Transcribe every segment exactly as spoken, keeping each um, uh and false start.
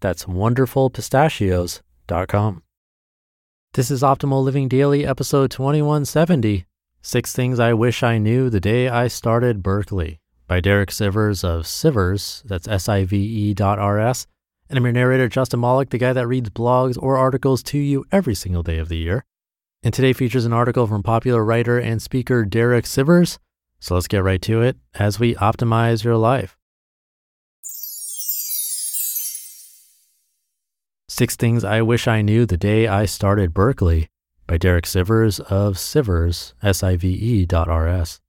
That's wonderful pistachios dot com. This is Optimal Living Daily, episode twenty-one seventy, Six Things I Wish I Knew the Day I Started Berklee, by Derek Sivers of Sivers, that's S I V E dot R S. And I'm your narrator, Justin Mollick, the guy that reads blogs or articles to you every single day of the year. And today features an article from popular writer and speaker Derek Sivers. So let's get right to it as we optimize your life. Six Things I Wish I Knew the Day I Started Berklee, by Derek Sivers of Sivers, S I V E dot R S.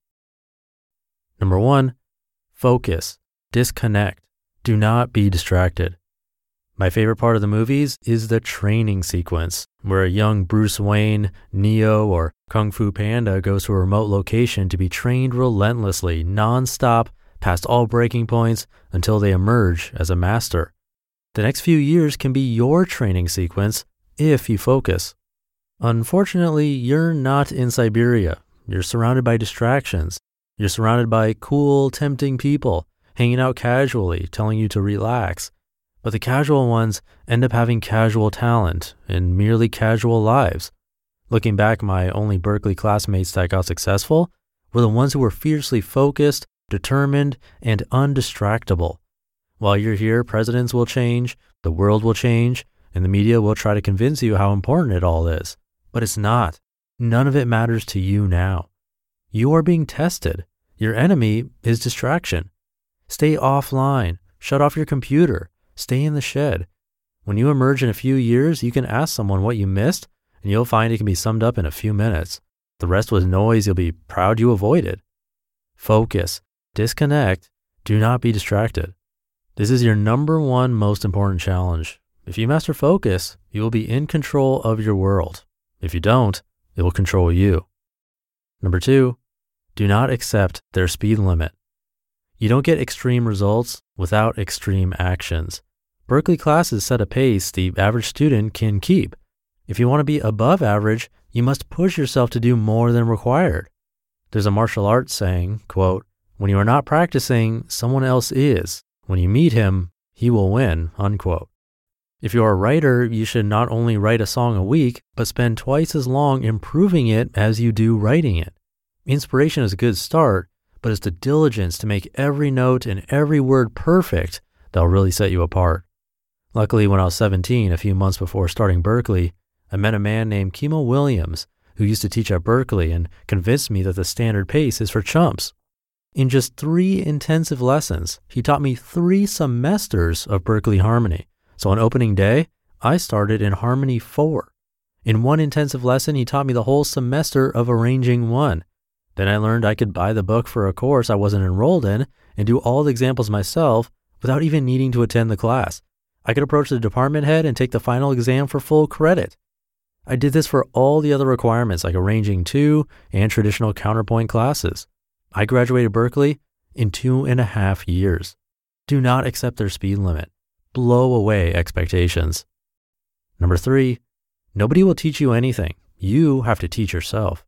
Number one, focus, disconnect, do not be distracted. My favorite part of the movies is the training sequence, where a young Bruce Wayne, Neo, or Kung Fu Panda goes to a remote location to be trained relentlessly, nonstop, past all breaking points, until they emerge as a master. The next few years can be your training sequence if you focus. Unfortunately, you're not in Siberia. You're surrounded by distractions. You're surrounded by cool, tempting people, hanging out casually, telling you to relax. But the casual ones end up having casual talent and merely casual lives. Looking back, my only Berklee classmates that got successful were the ones who were fiercely focused, determined, and undistractable. While you're here, presidents will change, the world will change, and the media will try to convince you how important it all is. But it's not. None of it matters to you now. You are being tested. Your enemy is distraction. Stay offline. Shut off your computer. Stay in the shed. When you emerge in a few years, you can ask someone what you missed, and you'll find it can be summed up in a few minutes. The rest was noise you'll be proud you avoided. Focus. Disconnect. Do not be distracted. This is your number one most important challenge. If you master focus, you will be in control of your world. If you don't, it will control you. Number two, do not accept their speed limit. You don't get extreme results without extreme actions. Berklee classes set a pace the average student can keep. If you want to be above average, you must push yourself to do more than required. There's a martial arts saying, quote, "When you are not practicing, someone else is. When you meet him, he will win," unquote. If you're a writer, you should not only write a song a week, but spend twice as long improving it as you do writing it. Inspiration is a good start, but it's the diligence to make every note and every word perfect that'll really set you apart. Luckily, when I was seventeen, a few months before starting Berklee, I met a man named Kimo Williams, who used to teach at Berklee and convinced me that the standard pace is for chumps. In just three intensive lessons, he taught me three semesters of Berklee harmony. So on opening day, I started in harmony four. In one intensive lesson, he taught me the whole semester of arranging one. Then I learned I could buy the book for a course I wasn't enrolled in and do all the examples myself without even needing to attend the class. I could approach the department head and take the final exam for full credit. I did this for all the other requirements like arranging two and traditional counterpoint classes. I graduated Berklee in two and a half years. Do not accept their speed limit. Blow away expectations. Number three, nobody will teach you anything. You have to teach yourself.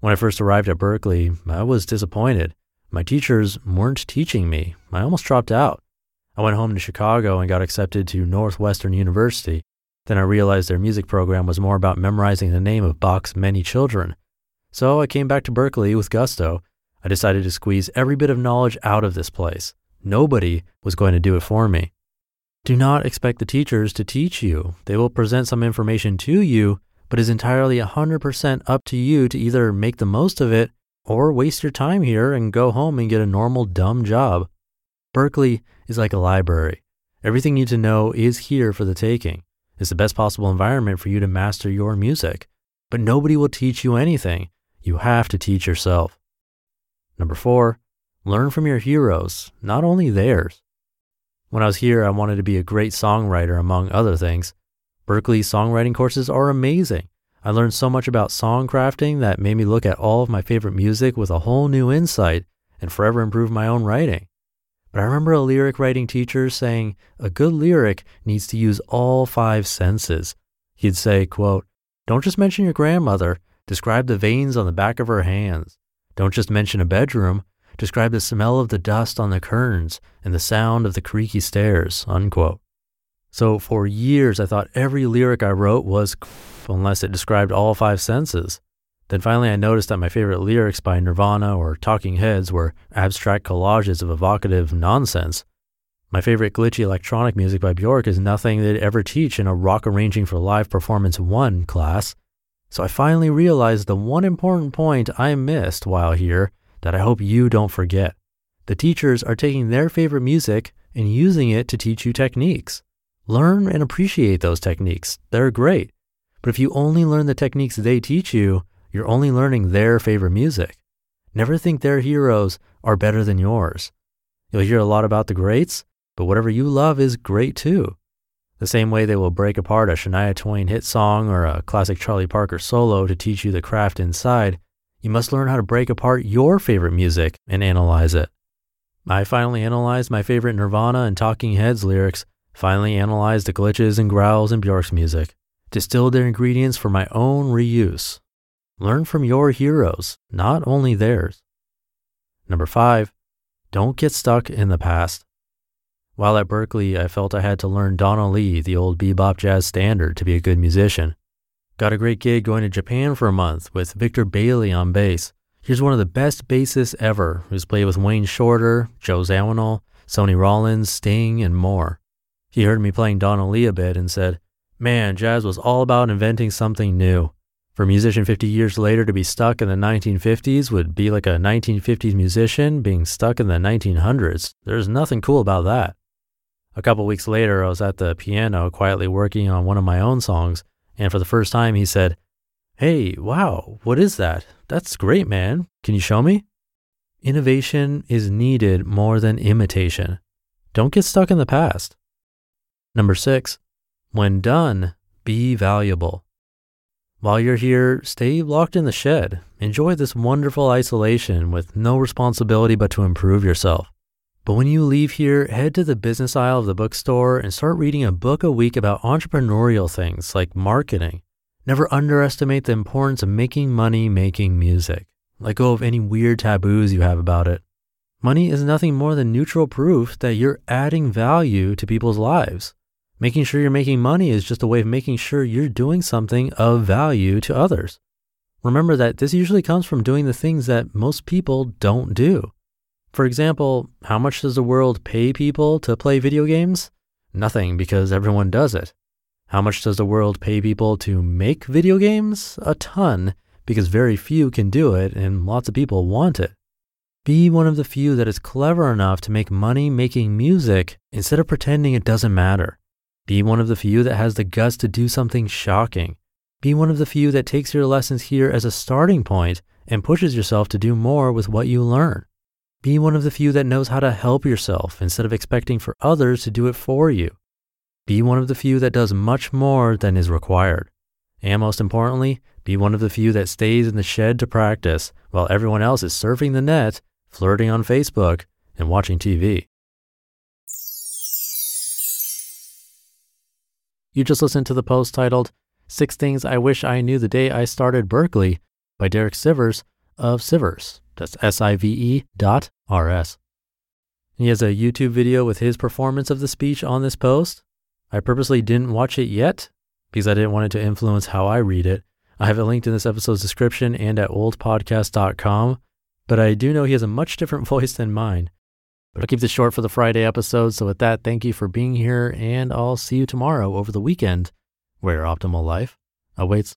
When I first arrived at Berklee, I was disappointed. My teachers weren't teaching me. I almost dropped out. I went home to Chicago and got accepted to Northwestern University. Then I realized their music program was more about memorizing the name of Bach's many children. So I came back to Berklee with gusto. I decided to squeeze every bit of knowledge out of this place. Nobody was going to do it for me. Do not expect the teachers to teach you. They will present some information to you, but it's entirely one hundred percent up to you to either make the most of it or waste your time here and go home and get a normal dumb job. Berklee is like a library. Everything you need to know is here for the taking. It's the best possible environment for you to master your music, but nobody will teach you anything. You have to teach yourself. Number four, learn from your heroes, not only theirs. When I was here, I wanted to be a great songwriter, among other things. Berklee's songwriting courses are amazing. I learned so much about song crafting that made me look at all of my favorite music with a whole new insight and forever improve my own writing. But I remember a lyric writing teacher saying, a good lyric needs to use all five senses. He'd say, quote, don't just mention your grandmother, describe the veins on the back of her hands. Don't just mention a bedroom, describe the smell of the dust on the curtains and the sound of the creaky stairs, unquote. So for years, I thought every lyric I wrote was unless it described all five senses. Then finally I noticed that my favorite lyrics by Nirvana or Talking Heads were abstract collages of evocative nonsense. My favorite glitchy electronic music by Björk is nothing they'd ever teach in a Rock Arranging for Live Performance one class. So I finally realized the one important point I missed while here that I hope you don't forget. The teachers are taking their favorite music and using it to teach you techniques. Learn and appreciate those techniques. They're great. But if you only learn the techniques they teach you, you're only learning their favorite music. Never think their heroes are better than yours. You'll hear a lot about the greats, but whatever you love is great too. The same way they will break apart a Shania Twain hit song or a classic Charlie Parker solo to teach you the craft inside, you must learn how to break apart your favorite music and analyze it. I finally analyzed my favorite Nirvana and Talking Heads lyrics, finally analyzed the glitches and growls in Björk's music, distilled their ingredients for my own reuse. Learn from your heroes, not only theirs. Number five, don't get stuck in the past. While at Berklee, I felt I had to learn Donna Lee, the old bebop jazz standard, to be a good musician. Got a great gig going to Japan for a month with Victor Bailey on bass. Here's one of the best bassists ever, who's played with Wayne Shorter, Joe Zawinul, Sonny Rollins, Sting, and more. He heard me playing Donna Lee a bit and said, man, jazz was all about inventing something new. For a musician fifty years later to be stuck in the nineteen fifties would be like a nineteen fifties musician being stuck in the nineteen hundreds. There's nothing cool about that. A couple weeks later, I was at the piano quietly working on one of my own songs, and for the first time he said, hey, wow, what is that? That's great, man. Can you show me? Innovation is needed more than imitation. Don't get stuck in the past. Number six, when done, be valuable. While you're here, stay locked in the shed. Enjoy this wonderful isolation with no responsibility but to improve yourself. But when you leave here, head to the business aisle of the bookstore and start reading a book a week about entrepreneurial things like marketing. Never underestimate the importance of making money making music. Let go of any weird taboos you have about it. Money is nothing more than neutral proof that you're adding value to people's lives. Making sure you're making money is just a way of making sure you're doing something of value to others. Remember that this usually comes from doing the things that most people don't do. For example, how much does the world pay people to play video games? Nothing, because everyone does it. How much does the world pay people to make video games? A ton, because very few can do it and lots of people want it. Be one of the few that is clever enough to make money making music instead of pretending it doesn't matter. Be one of the few that has the guts to do something shocking. Be one of the few that takes your lessons here as a starting point and pushes yourself to do more with what you learn. Be one of the few that knows how to help yourself instead of expecting for others to do it for you. Be one of the few that does much more than is required. And most importantly, be one of the few that stays in the shed to practice while everyone else is surfing the net, flirting on Facebook, and watching T V. You just listened to the post titled, Six Things I Wish I Knew the Day I Started Berklee by Derek Sivers of Sivers. That's S I V E dot R S. He has a YouTube video with his performance of the speech on this post. I purposely didn't watch it yet because I didn't want it to influence how I read it. I have it linked in this episode's description and at old podcast dot com, but I do know he has a much different voice than mine. But I'll keep this short for the Friday episode. So with that, thank you for being here, and I'll see you tomorrow over the weekend, where your optimal life awaits.